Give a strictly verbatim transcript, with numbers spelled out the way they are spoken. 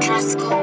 Josh Driscoll.